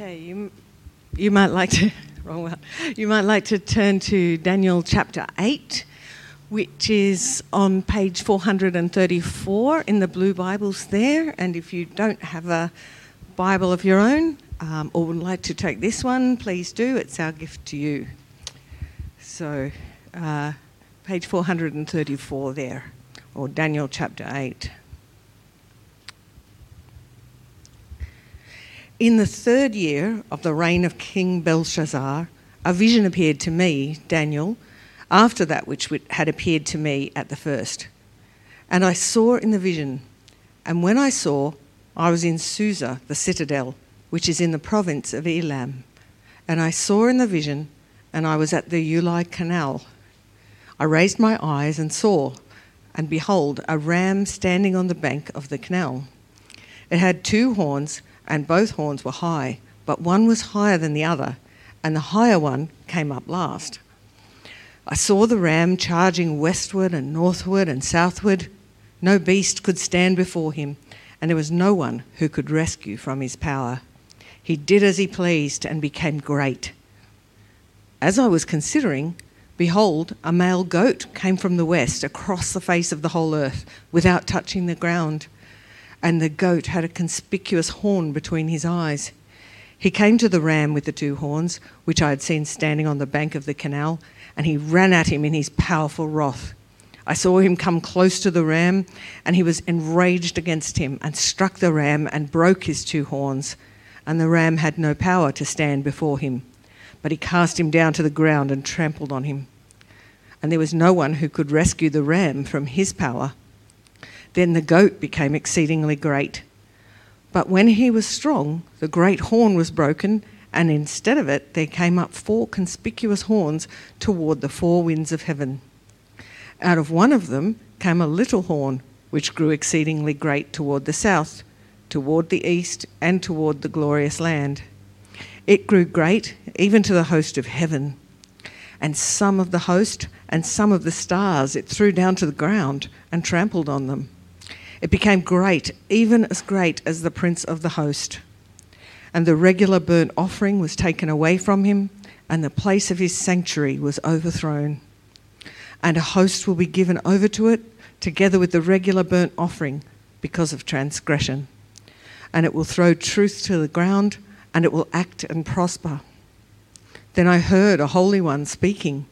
Okay, you might like to wrong one. You might like to turn to Daniel chapter 8, which is on page 434 in the Blue Bibles there. And if you don't have a Bible of your own or would like to take this one, please do. It's our gift to you. So page 434 there, or Daniel chapter 8. In the third year of the reign of King Belshazzar, a vision appeared to me, Daniel, after that which had appeared to me at the first. And I saw in the vision, and when I saw, I was in Susa, the citadel, which is in the province of Elam. And I saw in the vision, and I was at the Ulai Canal. I raised my eyes and saw, and behold, a ram standing on the bank of the canal. It had two horns, and both horns were high, but one was higher than the other, and the higher one came up last. I saw the ram charging westward and northward and southward. No beast could stand before him, and there was no one who could rescue from his power. He did as he pleased and became great. As I was considering, behold, a male goat came from the west across the face of the whole earth without touching the ground. And the goat had a conspicuous horn between his eyes. He came to the ram with the two horns, which I had seen standing on the bank of the canal, and he ran at him in his powerful wrath. I saw him come close to the ram, and he was enraged against him, and struck the ram and broke his two horns. And the ram had no power to stand before him, but he cast him down to the ground and trampled on him. And there was no one who could rescue the ram from his power. Then the goat became exceedingly great. But when he was strong, the great horn was broken, and instead of it there came up four conspicuous horns toward the four winds of heaven. Out of one of them came a little horn, which grew exceedingly great toward the south, toward the east, and toward the glorious land. It grew great even to the host of heaven. And some of the host and some of the stars it threw down to the ground and trampled on them. It became great, even as great as the prince of the host. And the regular burnt offering was taken away from him, and the place of his sanctuary was overthrown. And a host will be given over to it, together with the regular burnt offering, because of transgression. And it will throw truth to the ground, and it will act and prosper. Then I heard a holy one speaking,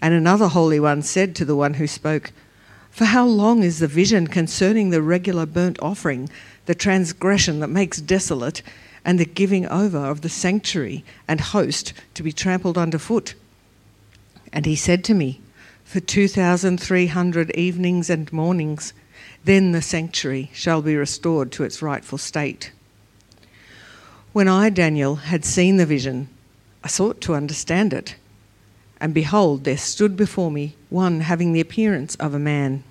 and another holy one said to the one who spoke, "For how long is the vision concerning the regular burnt offering, the transgression that makes desolate, and the giving over of the sanctuary and host to be trampled underfoot?" And he said to me, "For 2,300 evenings and mornings, then the sanctuary shall be restored to its rightful state." When I, Daniel, had seen the vision, I sought to understand it. And behold, there stood before me one having the appearance of a man.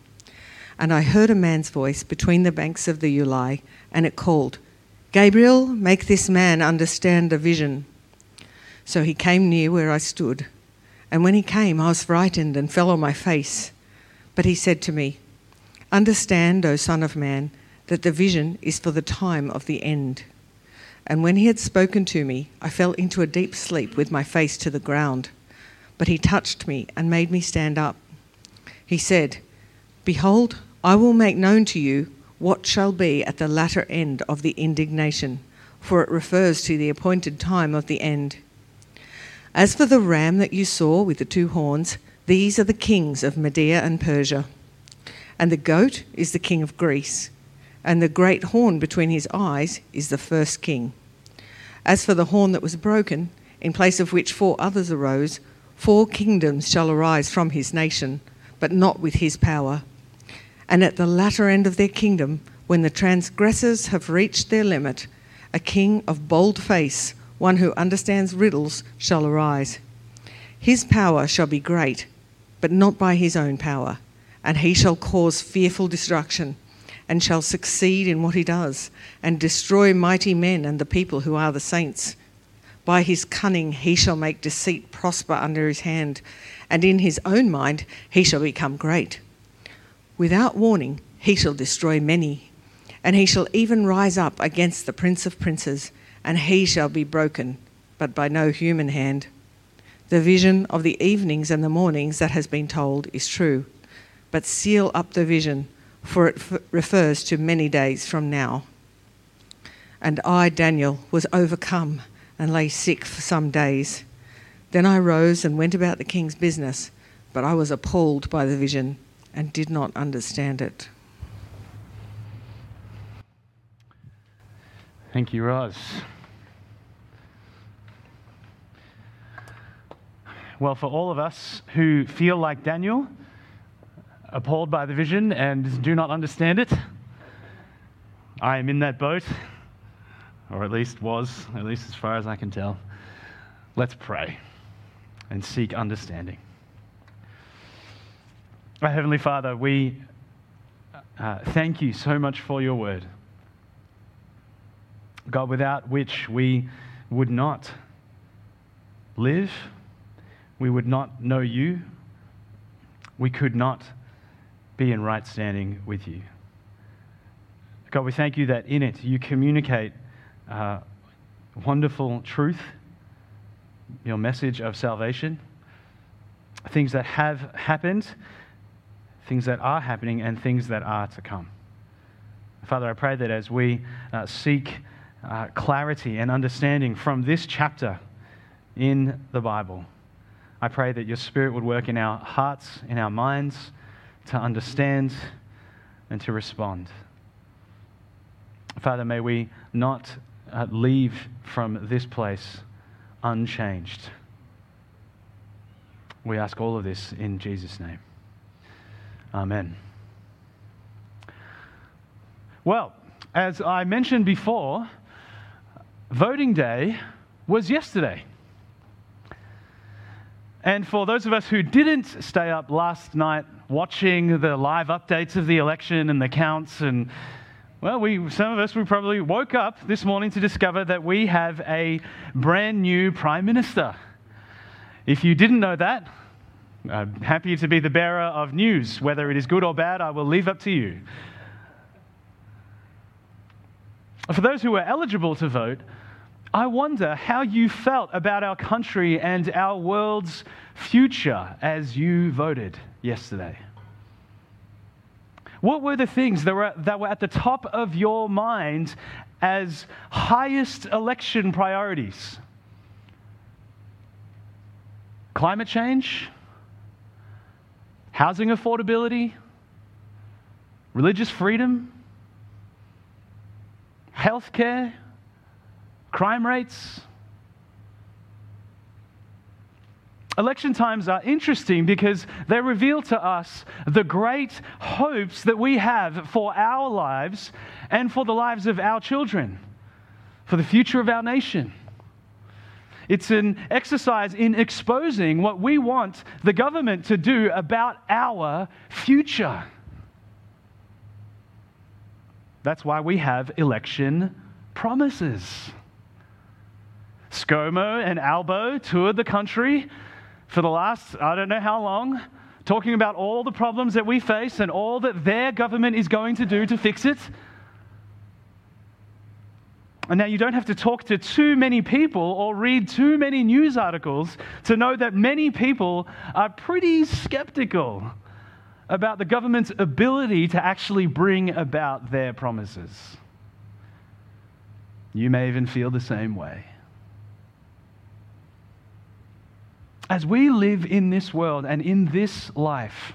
And I heard a man's voice between the banks of the Ulai, and it called, "Gabriel, make this man understand the vision." So he came near where I stood. And when he came, I was frightened and fell on my face. But he said to me, "Understand, O Son of Man, that the vision is for the time of the end." And when he had spoken to me, I fell into a deep sleep with my face to the ground. But he touched me and made me stand up. He said, "Behold, I will make known to you what shall be at the latter end of the indignation, for it refers to the appointed time of the end. As for the ram that you saw with the two horns, these are the kings of Media and Persia. And the goat is the king of Greece, and the great horn between his eyes is the first king. As for the horn that was broken, in place of which four others arose, four kingdoms shall arise from his nation, but not with his power. And at the latter end of their kingdom, when the transgressors have reached their limit, a king of bold face, one who understands riddles, shall arise. His power shall be great, but not by his own power, and he shall cause fearful destruction, and shall succeed in what he does, and destroy mighty men and the people who are the saints. By his cunning he shall make deceit prosper under his hand, and in his own mind he shall become great. Without warning he shall destroy many, and he shall even rise up against the prince of princes, and he shall be broken, but by no human hand. The vision of the evenings and the mornings that has been told is true, but seal up the vision, for it refers to many days from now. And I, Daniel, was overcome and lay sick for some days. Then I rose and went about the king's business, but I was appalled by the vision and did not understand it. Thank you, Roz. Well, for all of us who feel like Daniel, appalled by the vision and do not understand it, I am in that boat, or at least was, at least as far as I can tell. Let's pray and seek understanding. Our Heavenly Father, we thank you so much for your word, God, without which we would not live, we would not know you, we could not be in right standing with you. God, we thank you that in it you communicate wonderful truth, your message of salvation, things that have happened, things that are happening, and things that are to come. Father, I pray that as we seek clarity and understanding from this chapter in the Bible, I pray that your Spirit would work in our hearts, in our minds, to understand and to respond. Father, may we not leave from this place unchanged. We ask all of this in Jesus' name. Amen. Well, as I mentioned before, voting day was yesterday. And for those of us who didn't stay up last night watching the live updates of the election and the counts, and well, some of us probably woke up this morning to discover that we have a brand new Prime Minister. If you didn't know that, I'm happy to be the bearer of news. Whether it is good or bad, I will leave up to you. For those who were eligible to vote, I wonder how you felt about our country and our world's future as you voted yesterday. What were the things that were at the top of your mind as highest election priorities? Climate change? Housing affordability? Religious freedom? Healthcare? Crime rates? Election times are interesting because they reveal to us the great hopes that we have for our lives and for the lives of our children, for the future of our nation. It's an exercise in exposing what we want the government to do about our future. That's why we have election promises. ScoMo and Albo toured the country for the last, I don't know how long, talking about all the problems that we face and all that their government is going to do to fix it. And now you don't have to talk to too many people or read too many news articles to know that many people are pretty skeptical about the government's ability to actually bring about their promises. You may even feel the same way. As we live in this world and in this life,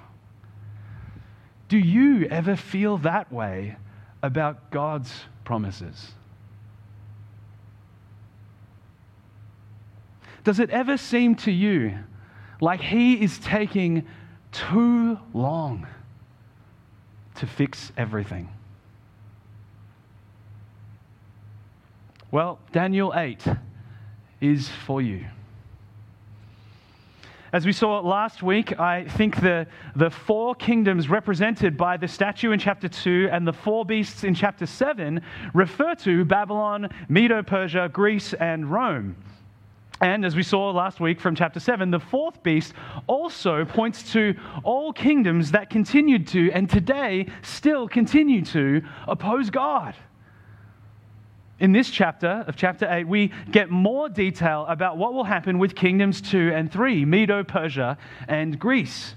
do you ever feel that way about God's promises? Does it ever seem to you like He is taking too long to fix everything? Well, Daniel 8 is for you. As we saw last week, I think the four kingdoms represented by the statue in chapter 2 and the four beasts in chapter 7 refer to Babylon, Medo-Persia, Greece, and Rome. And as we saw last week from chapter 7, the fourth beast also points to all kingdoms that continued to, and today still continue to, oppose God. In this chapter of chapter 8, we get more detail about what will happen with kingdoms 2 and 3, Medo-Persia and Greece.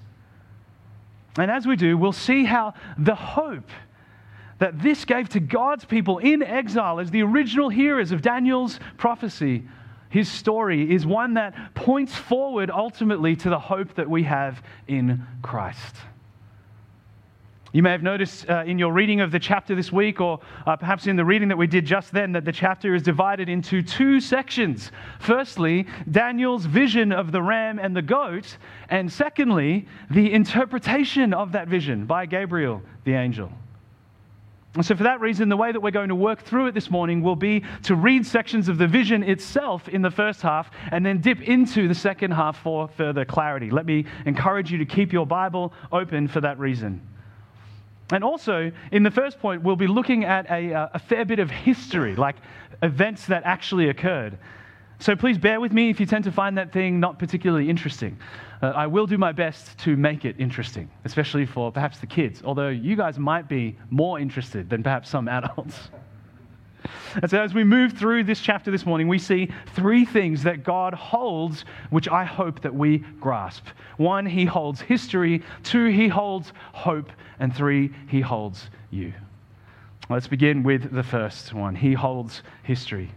And as we do, we'll see how the hope that this gave to God's people in exile as the original hearers of Daniel's prophecy, his story, is one that points forward ultimately to the hope that we have in Christ. You may have noticed in your reading of the chapter this week, or perhaps in the reading that we did just then, that the chapter is divided into two sections. Firstly, Daniel's vision of the ram and the goat, and secondly, the interpretation of that vision by Gabriel, the angel. And so for that reason, the way that we're going to work through it this morning will be to read sections of the vision itself in the first half, and then dip into the second half for further clarity. Let me encourage you to keep your Bible open for that reason. And also, in the first point, we'll be looking at a fair bit of history, like events that actually occurred. So please bear with me if you tend to find that thing not particularly interesting. I will do my best to make it interesting, especially for perhaps the kids, although you guys might be more interested than perhaps some adults. And so as we move through this chapter this morning, we see three things that God holds, which I hope that we grasp. One, he holds history. Two, he holds hope. And three, he holds you. Let's begin with the first one. He holds history.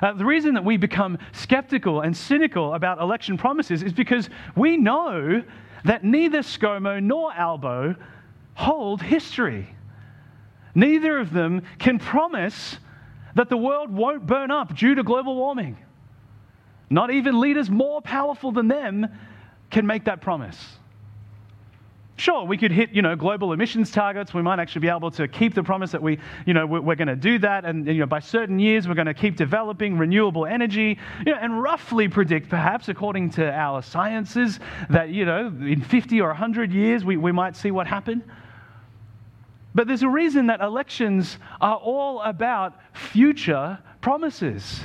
The reason that we become skeptical and cynical about election promises is because we know that neither ScoMo nor Albo hold history. Neither of them can promise that the world won't burn up due to global warming. Not even leaders more powerful than them can make that promise. Sure, we could hit, global emissions targets. We might actually be able to keep the promise that we're going to do that, and by certain years we're going to keep developing renewable energy, and roughly predict, perhaps according to our sciences, that in 50 or 100 years we might see what happened. But there's a reason that elections are all about future promises.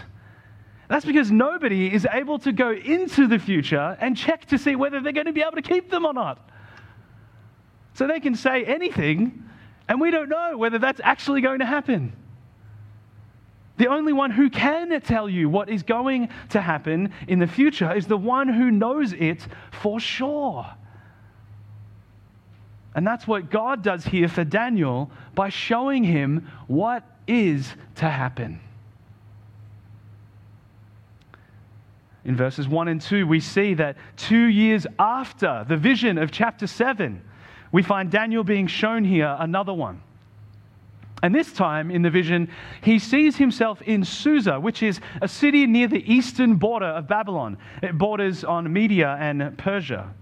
That's because nobody is able to go into the future and check to see whether they're going to be able to keep them or not. So they can say anything, and we don't know whether that's actually going to happen. The only one who can tell you what is going to happen in the future is the one who knows it for sure. And that's what God does here for Daniel by showing him what is to happen. In verses 1 and 2, we see that 2 years after the vision of chapter 7, we find Daniel being shown here another one. And this time in the vision, he sees himself in Susa, which is a city near the eastern border of Babylon. It borders on Media and Persia.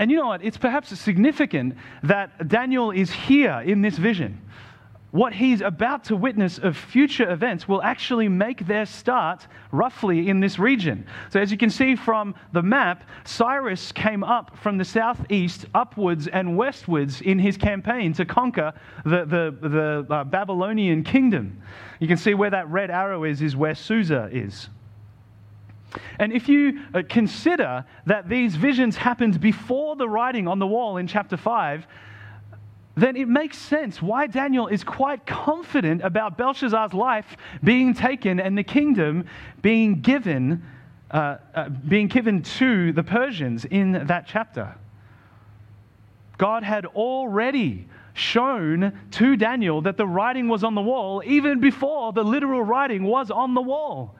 And you know what? It's perhaps significant that Daniel is here in this vision. What he's about to witness of future events will actually make their start roughly in this region. So as you can see from the map, Cyrus came up from the southeast upwards and westwards in his campaign to conquer the Babylonian kingdom. You can see where that red arrow is where Susa is. And if you consider that these visions happened before the writing on the wall in chapter 5, then it makes sense why Daniel is quite confident about Belshazzar's life being taken and the kingdom being given to the Persians in that chapter. God had already shown to Daniel that the writing was on the wall even before the literal writing was on the wall.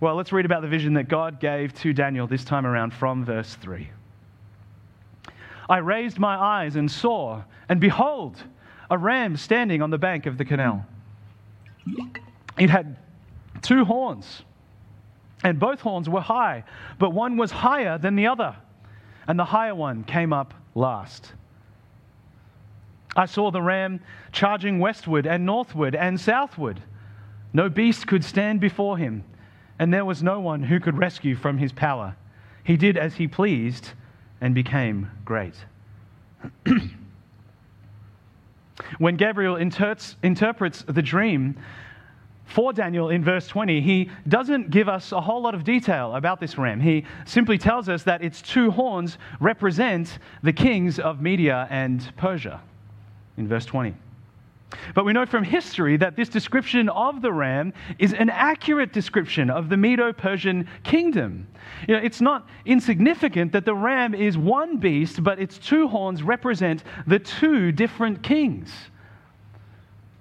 Well, let's read about the vision that God gave to Daniel this time around from verse 3. I raised my eyes and saw, and behold, a ram standing on the bank of the canal. It had 2 horns, and both horns were high, but one was higher than the other, and the higher one came up last. I saw the ram charging westward and northward and southward. No beast could stand before him. And there was no one who could rescue from his power. He did as he pleased and became great. When Gabriel interprets the dream for Daniel in verse 20, he doesn't give us a whole lot of detail about this ram. He simply tells us that its 2 horns represent the kings of Media and Persia in verse 20. But we know from history that this description of the ram is an accurate description of the Medo-Persian kingdom. You know, it's not insignificant that the ram is one beast, but its two horns represent the two different kings.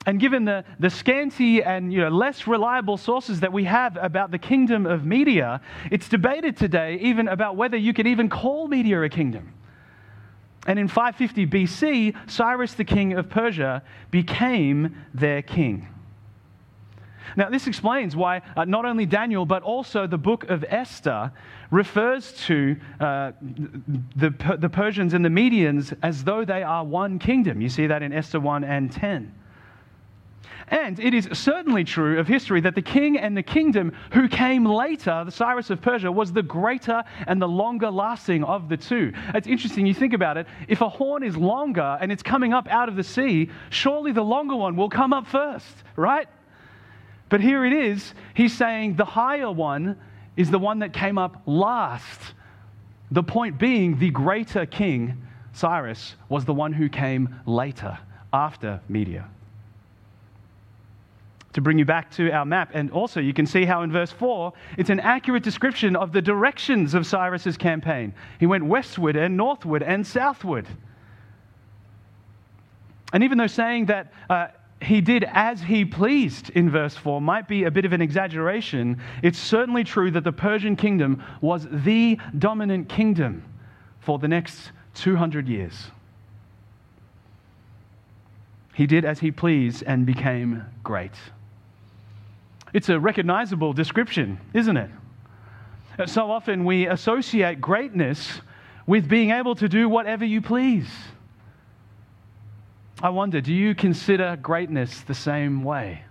And given the scanty and less reliable sources that we have about the kingdom of Media, it's debated today even about whether you could even call Media a kingdom. And in 550 BC, Cyrus, the king of Persia, became their king. Now, this explains why not only Daniel, but also the book of Esther refers to the Persians and the Medians as though they are one kingdom. You see that in Esther 1 and 10. And it is certainly true of history that the king and the kingdom who came later, the Cyrus of Persia, was the greater and the longer lasting of the two. It's interesting, you think about it. If a horn is longer and it's coming up out of the sea, surely the longer one will come up first, right? But here it is, he's saying the higher one is the one that came up last. The point being, the greater king, Cyrus, was the one who came later, after Media. To bring you back to our map, and also you can see how in verse 4, it's an accurate description of the directions of Cyrus's campaign. He went westward and northward and southward. And even though saying that he did as he pleased in verse 4 might be a bit of an exaggeration, it's certainly true that the Persian kingdom was the dominant kingdom for the next 200 years. He did as he pleased and became great. It's a recognizable description, isn't it? So often we associate greatness with being able to do whatever you please. I wonder, do you consider greatness the same way?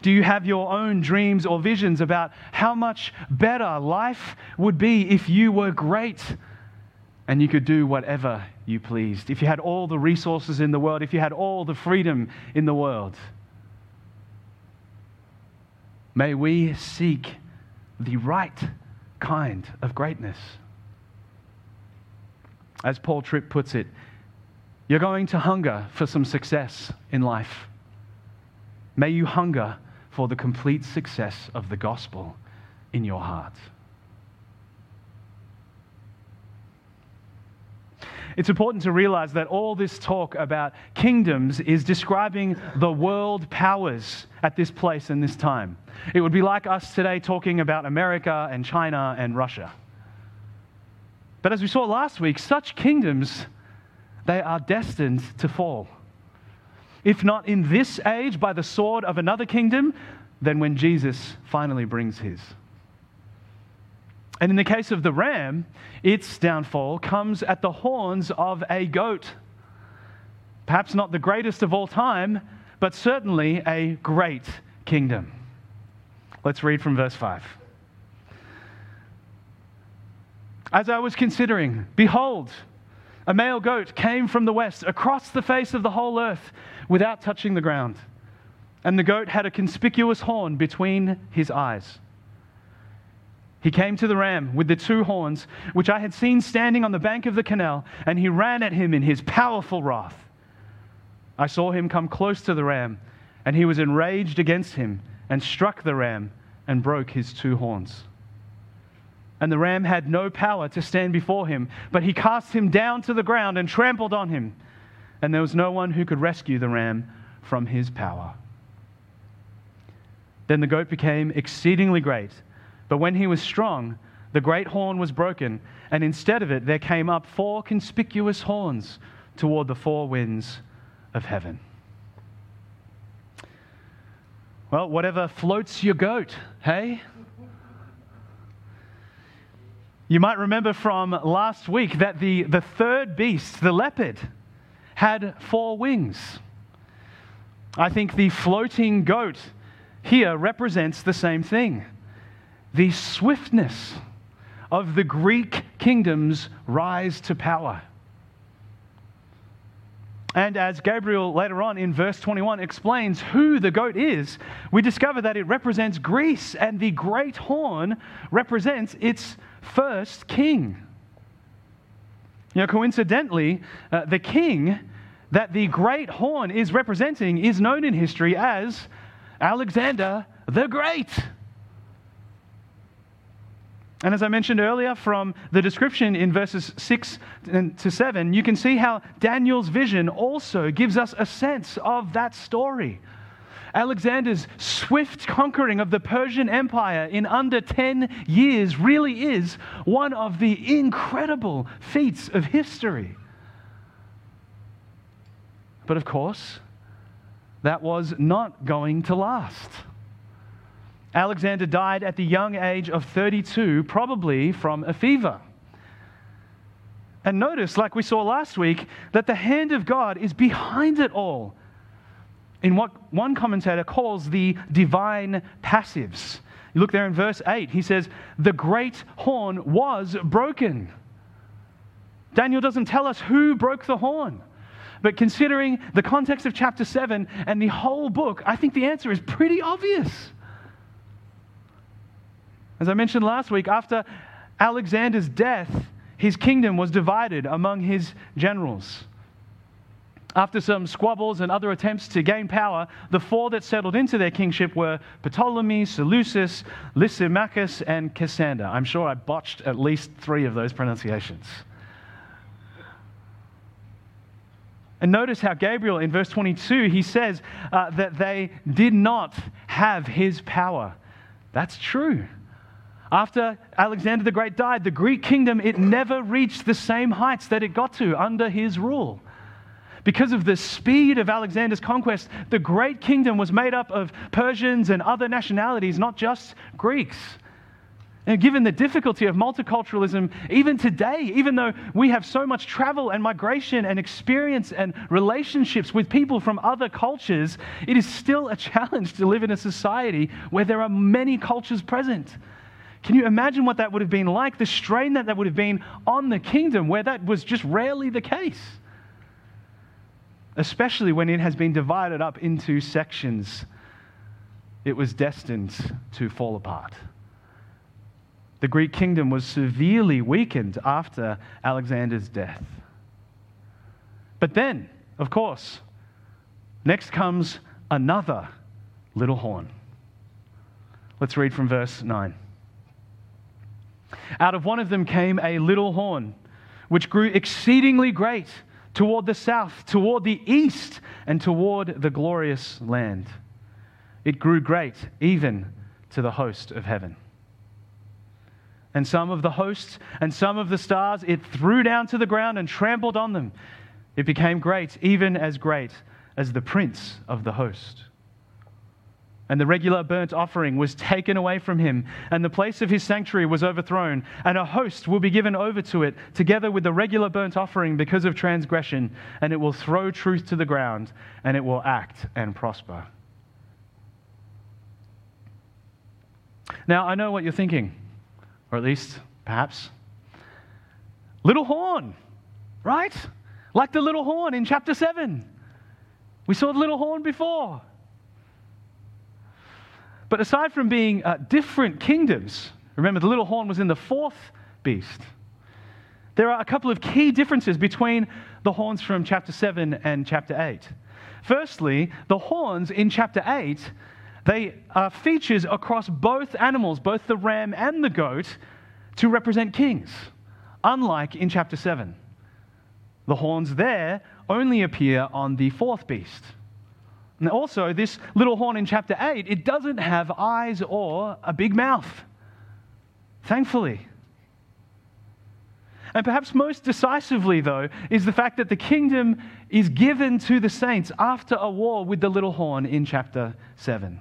Do you have your own dreams or visions about how much better life would be if you were great and you could do whatever you pleased? If you had all the resources in the world, if you had all the freedom in the world. May we seek the right kind of greatness. As Paul Tripp puts it, you're going to hunger for some success in life. May you hunger for the complete success of the gospel in your heart. It's important to realize that all this talk about kingdoms is describing the world powers at this place and this time. It would be like us today talking about America and China and Russia. But as we saw last week, such kingdoms, they are destined to fall. If not in this age by the sword of another kingdom, then when Jesus finally brings his. And in the case of the ram, its downfall comes at the horns of a goat. Perhaps not the greatest of all time, but certainly a great kingdom. Let's read from verse 5. As I was considering, behold, a male goat came from the west across the face of the whole earth without touching the ground. And the goat had a conspicuous horn between his eyes. He came to the ram with the two horns, which I had seen standing on the bank of the canal, and he ran at him in his powerful wrath. I saw him come close to the ram, and he was enraged against him, and struck the ram, and broke his two horns. And the ram had no power to stand before him, but he cast him down to the ground and trampled on him, and there was no one who could rescue the ram from his power. Then the goat became exceedingly great, but when he was strong, the great horn was broken, and instead of it there came up four conspicuous horns toward the four winds of heaven. Well, whatever floats your goat, hey? You might remember from last week that the third beast, the leopard, had four wings. I think the floating goat here represents the same thing. The swiftness of the Greek kingdom's rise to power. And as Gabriel later on in verse 21 explains who the goat is, we discover that it represents Greece, and the great horn represents its first king. Coincidentally, the king that the great horn is representing is known in history as Alexander the Great. And as I mentioned earlier, from the description in verses 6 to 7, you can see how Daniel's vision also gives us a sense of that story. Alexander's swift conquering of the Persian Empire in under 10 years really is one of the incredible feats of history. But of course, that was not going to last. Alexander died at the young age of 32, probably from a fever. And notice, like we saw last week, that the hand of God is behind it all, in what one commentator calls the divine passives. You look there in verse 8, he says, the great horn was broken. Daniel doesn't tell us who broke the horn, but considering the context of chapter 7 and the whole book, I think the answer is pretty obvious. As I mentioned last week, after Alexander's death, his kingdom was divided among his generals. After some squabbles and other attempts to gain power, the four that settled into their kingship were Ptolemy, Seleucus, Lysimachus, and Cassander. I'm sure I botched at least three of those pronunciations. And notice how Gabriel, in verse 22, he says that they did not have his power. That's true. After Alexander the Great died, the Greek kingdom, it never reached the same heights that it got to under his rule. Because of the speed of Alexander's conquest, the great kingdom was made up of Persians and other nationalities, not just Greeks. And given the difficulty of multiculturalism, even today, even though we have so much travel and migration and experience and relationships with people from other cultures, it is still a challenge to live in a society where there are many cultures present. Can you imagine what that would have been like, the strain that would have been on the kingdom, where that was just rarely the case? Especially when it has been divided up into sections, it was destined to fall apart. The Greek kingdom was severely weakened after Alexander's death. But then, of course, next comes another little horn. Let's read from verse 9. Out of one of them came a little horn, which grew exceedingly great, toward the south, toward the east, and toward the glorious land. It grew great, even to the host of heaven. And some of the hosts and some of the stars it threw down to the ground and trampled on them. It became great, even as great as the prince of the host. And the regular burnt offering was taken away from him, and the place of his sanctuary was overthrown, and a host will be given over to it, together with the regular burnt offering because of transgression, and it will throw truth to the ground, and it will act and prosper. Now, I know what you're thinking, or at least, perhaps, little horn, right? Like the little horn in chapter 7. We saw the little horn before. But aside from being different kingdoms, remember the little horn was in the fourth beast, there are a couple of key differences between the horns from chapter 7 and chapter 8. Firstly, the horns in chapter 8, they are features across both animals, both the ram and the goat, to represent kings, unlike in chapter 7. The horns there only appear on the fourth beast. And also, this little horn in chapter 8, it doesn't have eyes or a big mouth, thankfully. And perhaps most decisively, though, is the fact that the kingdom is given to the saints after a war with the little horn in chapter 7.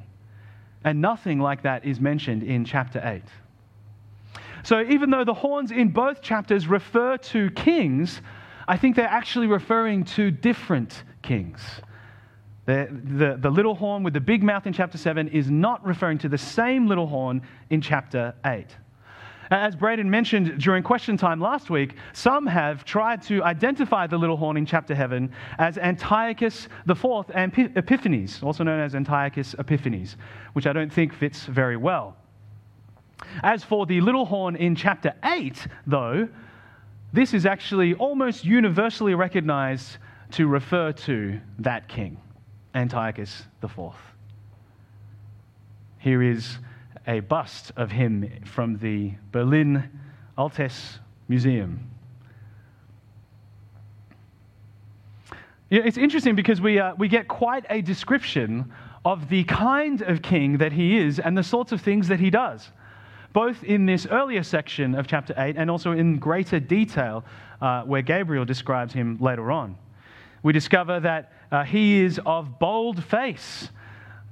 And nothing like that is mentioned in chapter 8. So even though the horns in both chapters refer to kings, I think they're actually referring to different kings. The little horn with the big mouth in chapter 7 is not referring to the same little horn in chapter 8. As Braden mentioned during question time last week, some have tried to identify the little horn in chapter 7 as Antiochus IV Epiphanes, also known as Antiochus Epiphanes, which I don't think fits very well. As for the little horn in chapter 8, though, this is actually almost universally recognized to refer to that king, Antiochus IV. Here is a bust of him from the Berlin Altes Museum. Yeah, it's interesting because we get quite a description of the kind of king that he is and the sorts of things that he does, both in this earlier section of chapter 8 and also in greater detail where Gabriel describes him later on. We discover that he is of bold face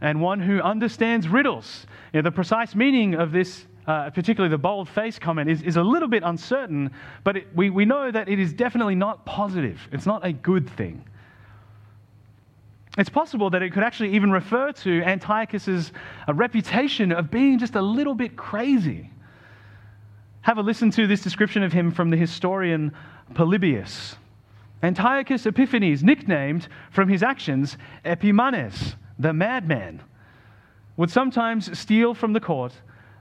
and one who understands riddles. You know, the precise meaning of this, particularly the bold face comment, is a little bit uncertain, but we know that it is definitely not positive. It's not a good thing. It's possible that it could actually even refer to Antiochus's reputation of being just a little bit crazy. Have a listen to this description of him from the historian Polybius. Antiochus Epiphanes, nicknamed from his actions Epimanes, the madman, would sometimes steal from the court,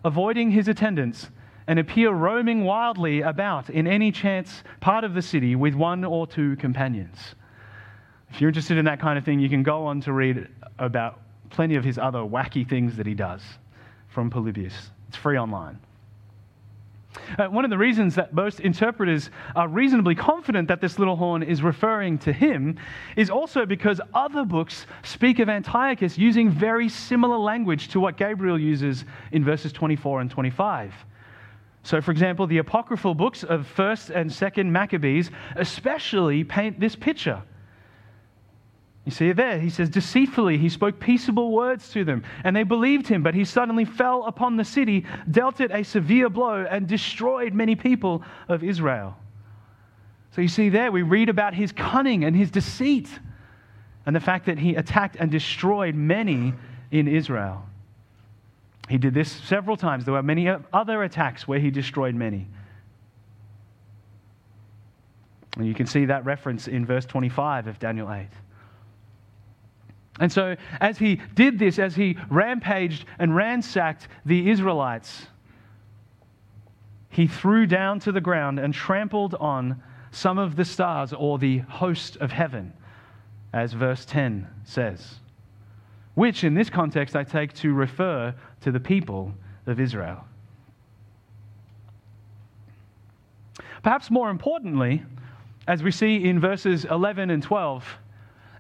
avoiding his attendants, and appear roaming wildly about in any chance part of the city with one or two companions. If you're interested in that kind of thing, you can go on to read about plenty of his other wacky things that he does from Polybius. It's free online. One of the reasons that most interpreters are reasonably confident that this little horn is referring to him is also because other books speak of Antiochus using very similar language to what Gabriel uses in verses 24 and 25. So, for example, the apocryphal books of 1st and 2nd Maccabees especially paint this picture. You see it there, he says, deceitfully he spoke peaceable words to them, and they believed him, but he suddenly fell upon the city, dealt it a severe blow, and destroyed many people of Israel. So you see there, we read about his cunning and his deceit, and the fact that he attacked and destroyed many in Israel. He did this several times. There were many other attacks where he destroyed many. And you can see that reference in verse 25 of Daniel 8. And so as he did this, as he rampaged and ransacked the Israelites, he threw down to the ground and trampled on some of the stars, or the host of heaven, as verse 10 says, which in this context I take to refer to the people of Israel. Perhaps more importantly, as we see in verses 11 and 12,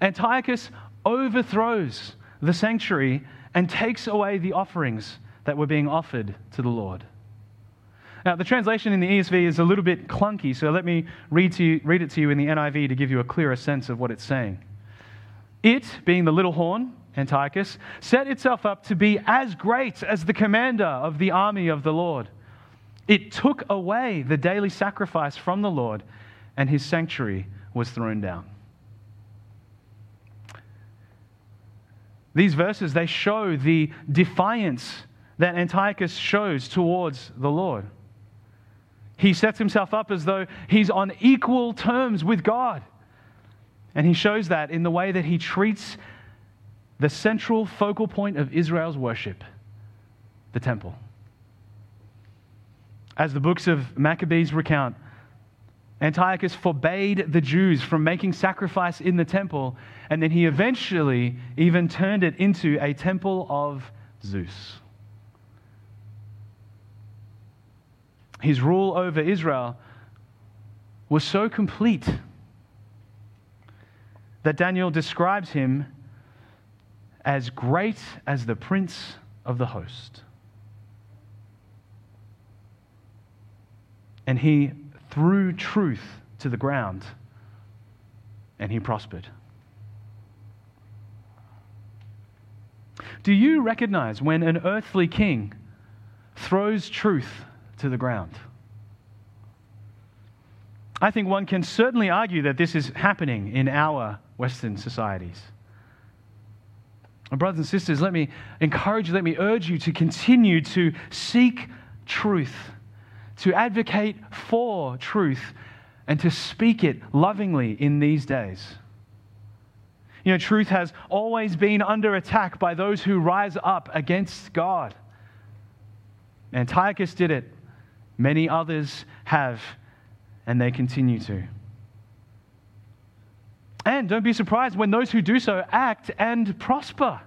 Antiochus overthrows the sanctuary and takes away the offerings that were being offered to the Lord. Now, the translation in the ESV is a little bit clunky, so let me read it to you in the NIV to give you a clearer sense of what it's saying. It, being the little horn, Antiochus, set itself up to be as great as the commander of the army of the Lord. It took away the daily sacrifice from the Lord, and his sanctuary was thrown down. These verses, they show the defiance that Antiochus shows towards the Lord. He sets himself up as though he's on equal terms with God. And he shows that in the way that he treats the central focal point of Israel's worship, the temple. As the books of Maccabees recount, Antiochus forbade the Jews from making sacrifice in the temple, and then he eventually even turned it into a temple of Zeus. His rule over Israel was so complete that Daniel describes him as great as the prince of the host. And he threw truth to the ground, and he prospered. Do you recognize when an earthly king throws truth to the ground? I think one can certainly argue that this is happening in our Western societies. Brothers and sisters, let me encourage you, let me urge you to continue to seek truth, to advocate for truth, and to speak it lovingly in these days. You know, truth has always been under attack by those who rise up against God. Antiochus did it. Many others have, and they continue to. And don't be surprised when those who do so act and prosper.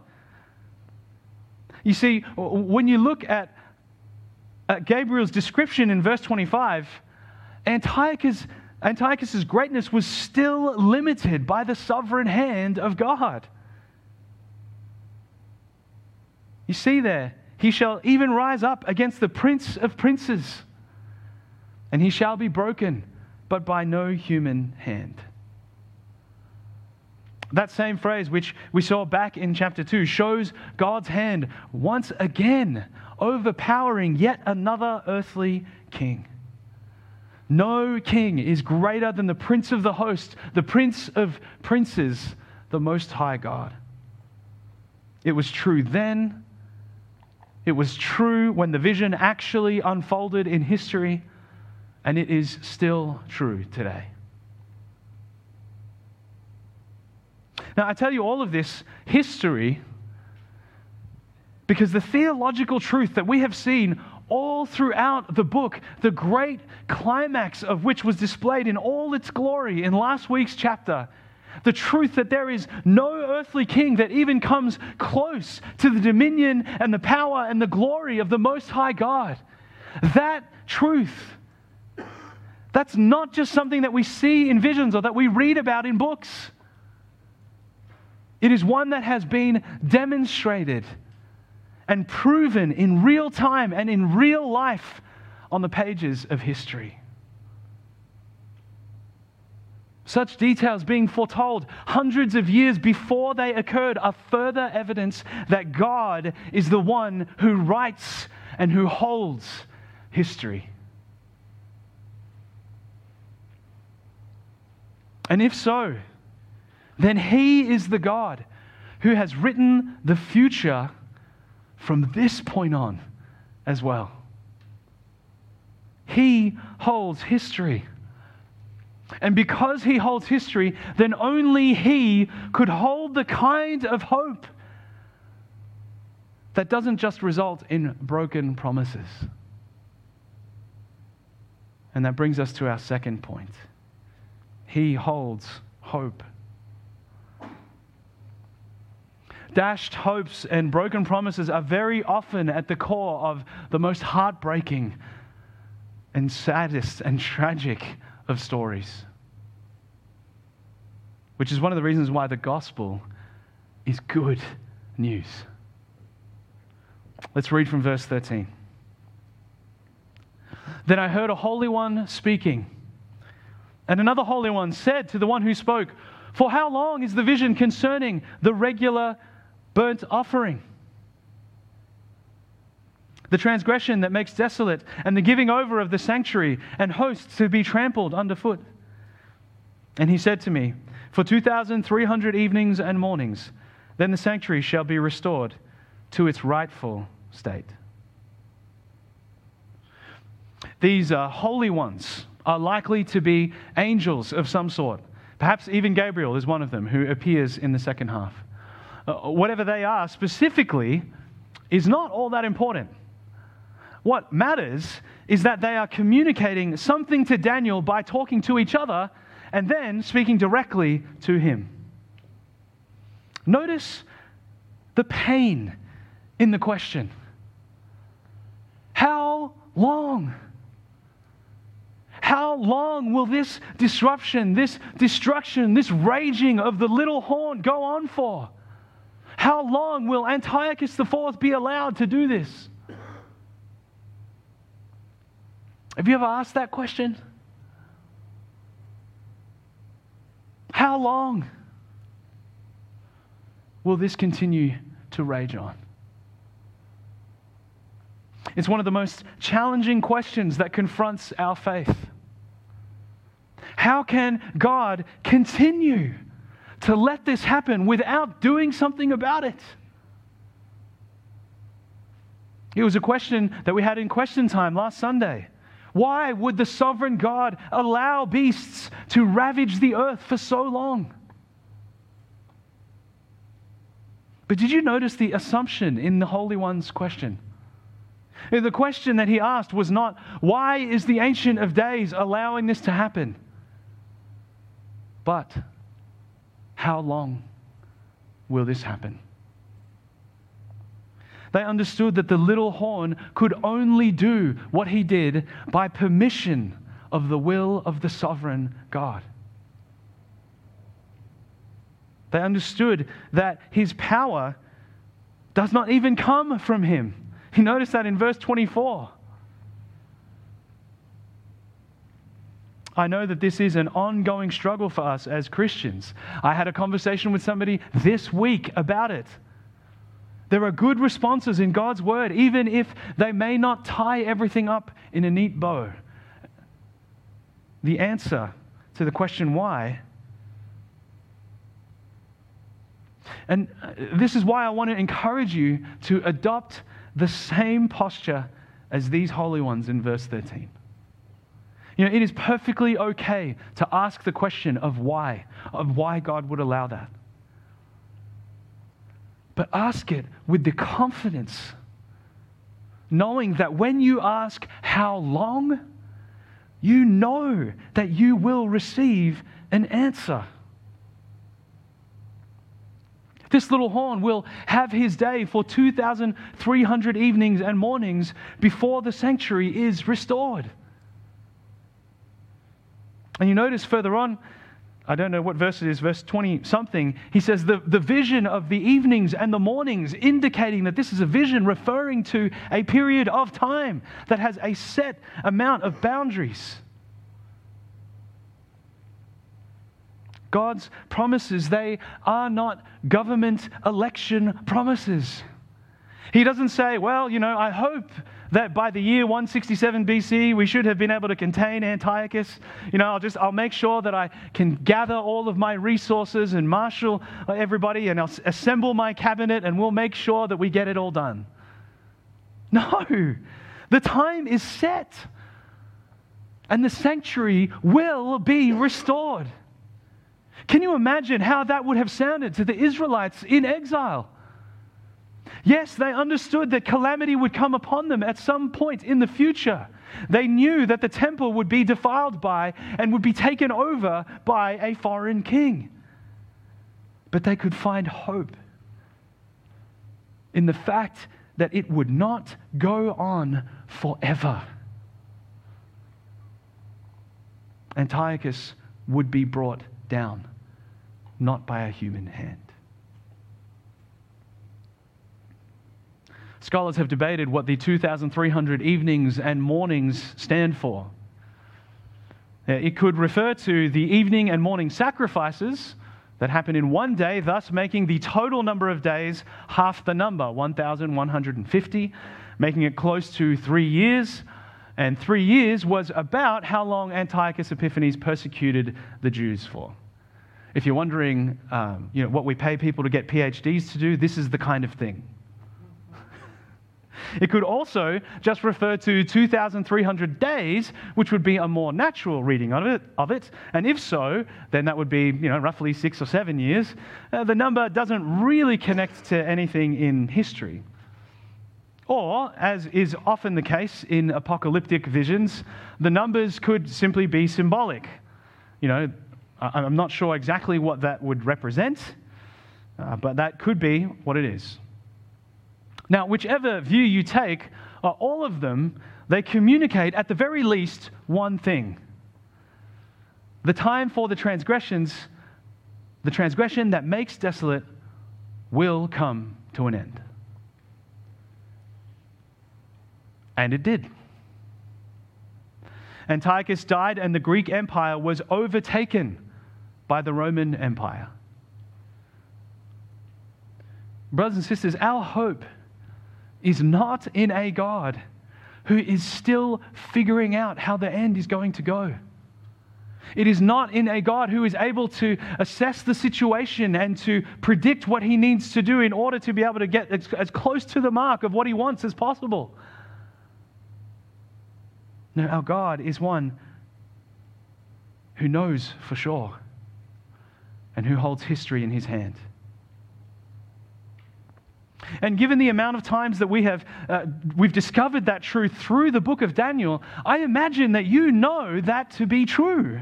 You see, when you look at Gabriel's description in verse 25, Antiochus's greatness was still limited by the sovereign hand of God. You see there, he shall even rise up against the prince of princes, and he shall be broken, but by no human hand. That same phrase, which we saw back in chapter 2, shows God's hand once again overpowering yet another earthly king. No king is greater than the prince of the host, the prince of princes, the Most High God. It was true then. It was true when the vision actually unfolded in history, and it is still true today. Now, I tell you all of this history because the theological truth that we have seen all throughout the book, the great climax of which was displayed in all its glory in last week's chapter, the truth that there is no earthly king that even comes close to the dominion and the power and the glory of the Most High God. That truth, that's not just something that we see in visions or that we read about in books. It is one that has been demonstrated and proven in real time and in real life on the pages of history. Such details being foretold hundreds of years before they occurred are further evidence that God is the one who writes and who holds history. And if so, then He is the God who has written the future from this point on as well. He holds history. And because He holds history, then only He could hold the kind of hope that doesn't just result in broken promises. And that brings us to our second point. He holds hope. Dashed hopes and broken promises are very often at the core of the most heartbreaking and saddest and tragic of stories, which is one of the reasons why the gospel is good news. Let's read from verse 13. Then I heard a holy one speaking, and another holy one said to the one who spoke, "For how long is the vision concerning the regular burnt offering, the transgression that makes desolate, and the giving over of the sanctuary, and hosts to be trampled underfoot?" And he said to me, "For 2,300 evenings and mornings, then the sanctuary shall be restored to its rightful state." These holy ones are likely to be angels of some sort. Perhaps even Gabriel is one of them who appears in the second half. Whatever they are specifically is not all that important. What matters is that they are communicating something to Daniel by talking to each other and then speaking directly to him. Notice the pain in the question. How long? How long will this disruption, this destruction, this raging of the little horn go on for? How long will Antiochus IV be allowed to do this? Have you ever asked that question? How long will this continue to rage on? It's one of the most challenging questions that confronts our faith. How can God continue to let this happen without doing something about it? It was a question that we had in question time last Sunday. Why would the sovereign God allow beasts to ravage the earth for so long? But did you notice the assumption in the Holy One's question? The question that he asked was not, why is the Ancient of Days allowing this to happen? But How long will this happen? They understood that the little horn could only do what he did by permission of the will of the sovereign God. They understood that his power does not even come from him. You notice that in verse 24. I know that this is an ongoing struggle for us as Christians. I had a conversation with somebody this week about it. There are good responses in God's word, even if they may not tie everything up in a neat bow. The answer to the question why. And this is why I want to encourage you to adopt the same posture as these holy ones in verse 13. You know, it is perfectly okay to ask the question of why God would allow that. But ask it with the confidence, knowing that when you ask how long, you know that you will receive an answer. This little horn will have his day for 2,300 evenings and mornings before the sanctuary is restored. And you notice further on, I don't know what verse it is, verse 20-something. He says, the vision of the evenings and the mornings, indicating that this is a vision referring to a period of time that has a set amount of boundaries. God's promises, they are not government election promises. He doesn't say, well, you know, I hope that by the year 167 BC, we should have been able to contain Antiochus. You know, I'll make sure that I can gather all of my resources and marshal everybody and I'll assemble my cabinet and we'll make sure that we get it all done. No, the time is set and the sanctuary will be restored. Can you imagine how that would have sounded to the Israelites in exile? Yes, they understood that calamity would come upon them at some point in the future. They knew that the temple would be defiled by and would be taken over by a foreign king. But they could find hope in the fact that it would not go on forever. Antiochus would be brought down, not by a human hand. Scholars have debated what the 2,300 evenings and mornings stand for. It could refer to the evening and morning sacrifices that happen in one day, thus making the total number of days half the number, 1,150, making it close to 3 years. And 3 years was about how long Antiochus Epiphanes persecuted the Jews for. If you're wondering what we pay people to get PhDs to do, this is the kind of thing. It could also just refer to 2,300 days, which would be a more natural reading of it. And if so, then that would be roughly 6 or 7 years. The number doesn't really connect to anything in history. Or, as is often the case in apocalyptic visions, the numbers could simply be symbolic. You know, I'm not sure exactly what that would represent, but that could be what it is. Now, whichever view you take, all of them, they communicate at the very least one thing. The time for the transgression that makes desolate will come to an end. And it did. Antiochus died and the Greek Empire was overtaken by the Roman Empire. Brothers and sisters, our hope is not in a God who is still figuring out how the end is going to go. It is not in a God who is able to assess the situation and to predict what he needs to do in order to be able to get as close to the mark of what he wants as possible. No, our God is one who knows for sure and who holds history in his hand. And given the amount of times that we've discovered that truth through the book of Daniel, I imagine that you know that to be true.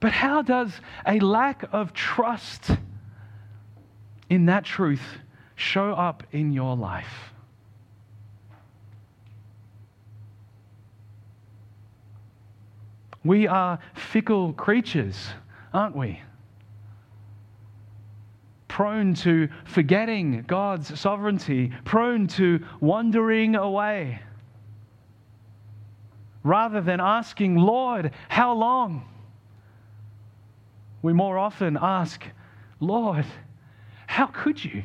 But how does a lack of trust in that truth show up in your life? We are fickle creatures, aren't we? Prone to forgetting God's sovereignty, prone to wandering away. Rather than asking, Lord, how long? We more often ask, Lord, how could you?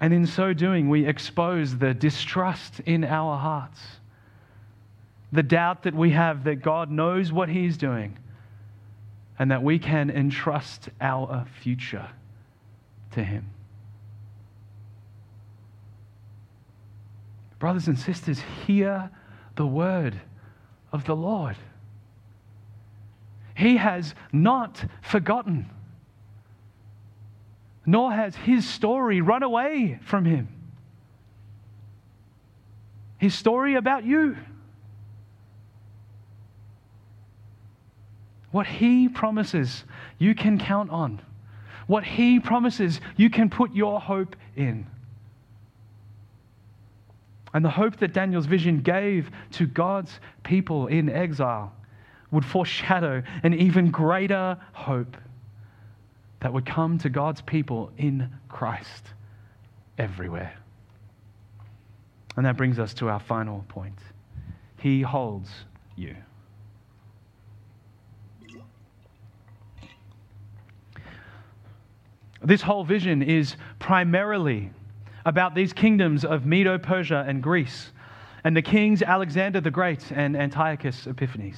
And in so doing, we expose the distrust in our hearts, the doubt that we have that God knows what He's doing, and that we can entrust our future to Him. Brothers and sisters, hear the word of the Lord. He has not forgotten. Nor has His story run away from Him. His story about you. What He promises, you can count on. What He promises, you can put your hope in. And the hope that Daniel's vision gave to God's people in exile would foreshadow an even greater hope that would come to God's people in Christ everywhere. And that brings us to our final point. He holds you. This whole vision is primarily about these kingdoms of Medo-Persia and Greece, and the kings Alexander the Great and Antiochus Epiphanes.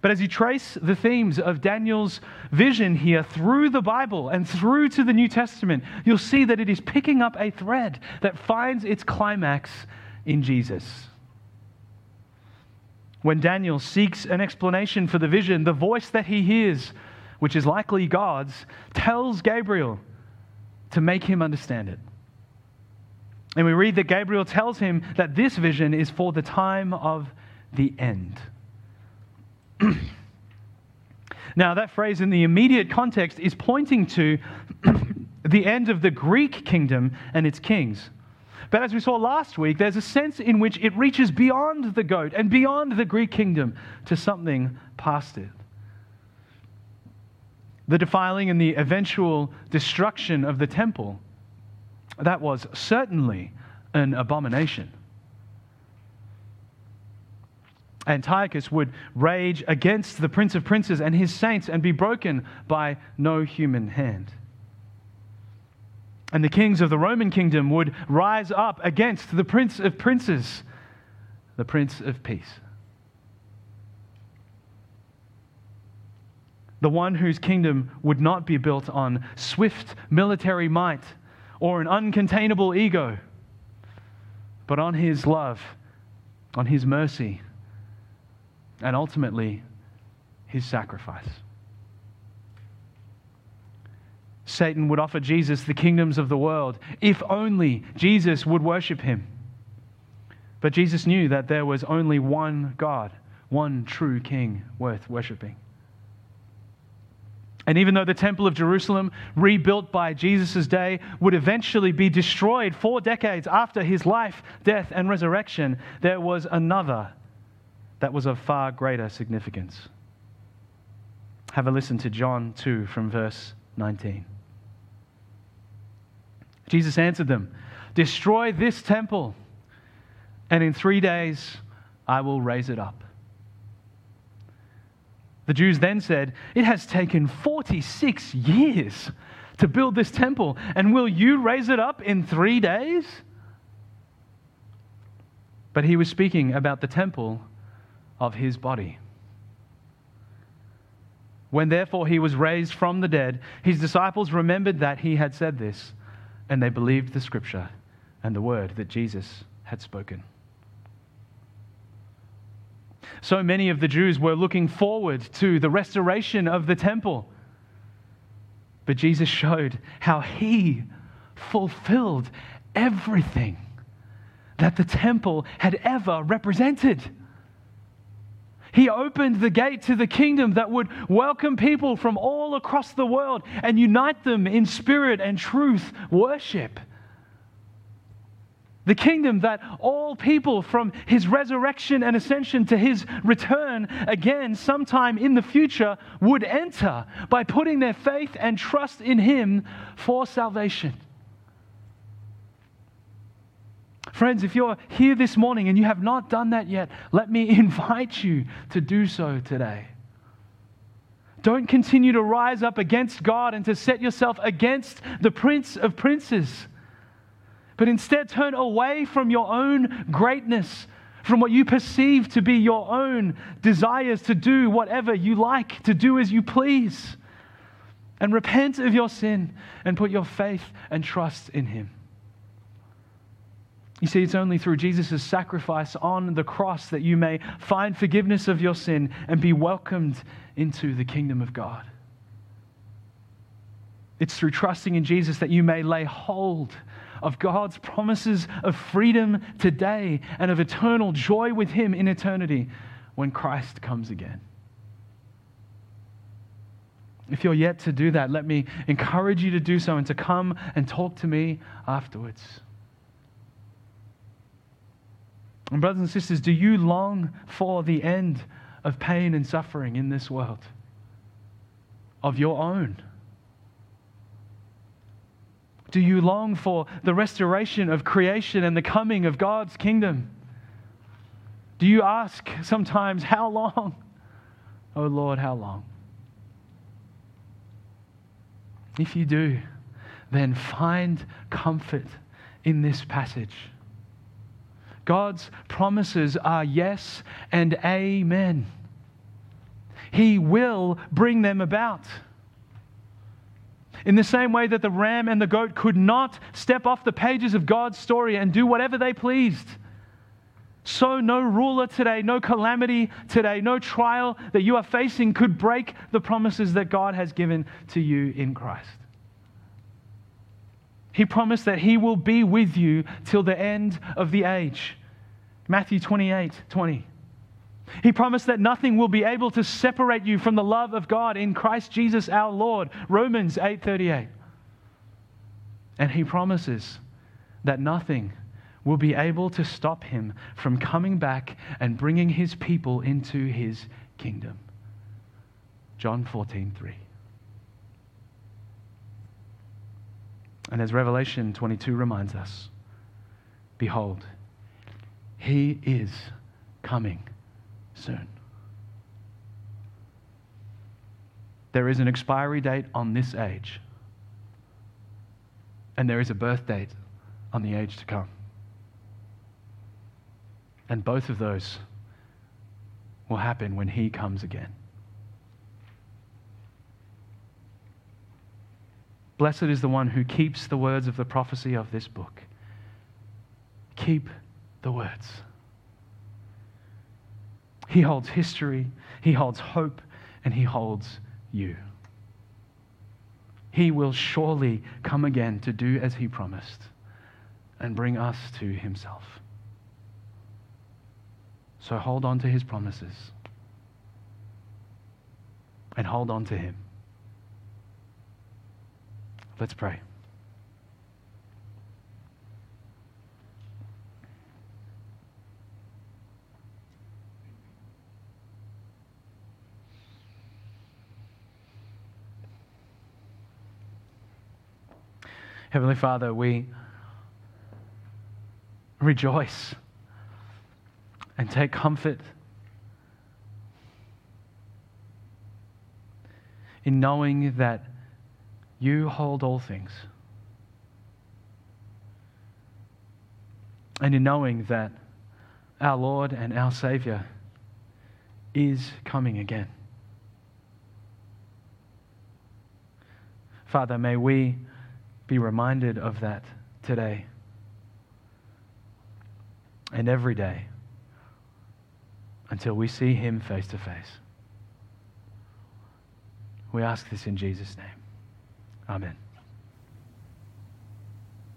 But as you trace the themes of Daniel's vision here through the Bible and through to the New Testament, you'll see that it is picking up a thread that finds its climax in Jesus. When Daniel seeks an explanation for the vision, the voice that he hears, which is likely God's, tells Gabriel to make him understand it. And we read that Gabriel tells him that this vision is for the time of the end. Now, that phrase in the immediate context is pointing to the end of the Greek kingdom and its kings. But as we saw last week, there's a sense in which it reaches beyond the goat and beyond the Greek kingdom to something past it. The defiling and the eventual destruction of the temple, that was certainly an abomination. Antiochus would rage against the Prince of Princes and his saints and be broken by no human hand. And the kings of the Roman kingdom would rise up against the Prince of Princes, the Prince of Peace. The one whose kingdom would not be built on swift military might or an uncontainable ego, but on His love, on His mercy, and ultimately, His sacrifice. Satan would offer Jesus the kingdoms of the world if only Jesus would worship Him. But Jesus knew that there was only one God, one true King worth worshiping. And even though the Temple of Jerusalem, rebuilt by Jesus' day, would eventually be destroyed 4 decades after His life, death, and resurrection, there was another that was of far greater significance. Have a listen to John 2 from verse 19. Jesus answered them, "Destroy this temple, and in 3 days I will raise it up." The Jews then said, "It has taken 46 years to build this temple, and will you raise it up in 3 days?" But He was speaking about the temple of His body. When therefore He was raised from the dead, His disciples remembered that He had said this, and they believed the Scripture and the word that Jesus had spoken. So many of the Jews were looking forward to the restoration of the temple, but Jesus showed how He fulfilled everything that the temple had ever represented. He opened the gate to the kingdom that would welcome people from all across the world and unite them in spirit and truth worship. The kingdom that all people from his resurrection and ascension to his return again sometime in the future would enter by putting their faith and trust in him for salvation. Friends, if you're here this morning and you have not done that yet, let me invite you to do so today. Don't continue to rise up against God and to set yourself against the Prince of Princes. But instead, turn away from your own greatness, from what you perceive to be your own desires to do whatever you like, to do as you please, and repent of your sin and put your faith and trust in him. You see, it's only through Jesus' sacrifice on the cross that you may find forgiveness of your sin and be welcomed into the kingdom of God. It's through trusting in Jesus that you may lay hold of God's promises of freedom today and of eternal joy with him in eternity when Christ comes again. If you're yet to do that, let me encourage you to do so and to come and talk to me afterwards. And brothers and sisters, do you long for the end of pain and suffering in this world? Of your own? Do you long for the restoration of creation and the coming of God's kingdom? Do you ask sometimes, how long? Oh Lord, how long? If you do, then find comfort in this passage. God's promises are yes and amen. He will bring them about. In the same way that the ram and the goat could not step off the pages of God's story and do whatever they pleased, so no ruler today, no calamity today, no trial that you are facing could break the promises that God has given to you in Christ. He promised that he will be with you till the end of the age. Matthew 28:20. He promised that nothing will be able to separate you from the love of God in Christ Jesus our Lord. Romans 8:38. And he promises that nothing will be able to stop him from coming back and bringing his people into his kingdom. John 14:3. And as Revelation 22 reminds us, behold, he is coming soon. There is an expiry date on this age, and there is a birth date on the age to come. And both of those will happen when he comes again. Blessed is the one who keeps the words of the prophecy of this book. Keep the words. He holds history, he holds hope, and he holds you. He will surely come again to do as he promised and bring us to himself. So hold on to his promises and hold on to him. Let's pray. Heavenly Father, we rejoice and take comfort in knowing that you hold all things. And in knowing that our Lord and our Savior is coming again. Father, may we be reminded of that today and every day until we see him face to face. We ask this in Jesus' name. Amen.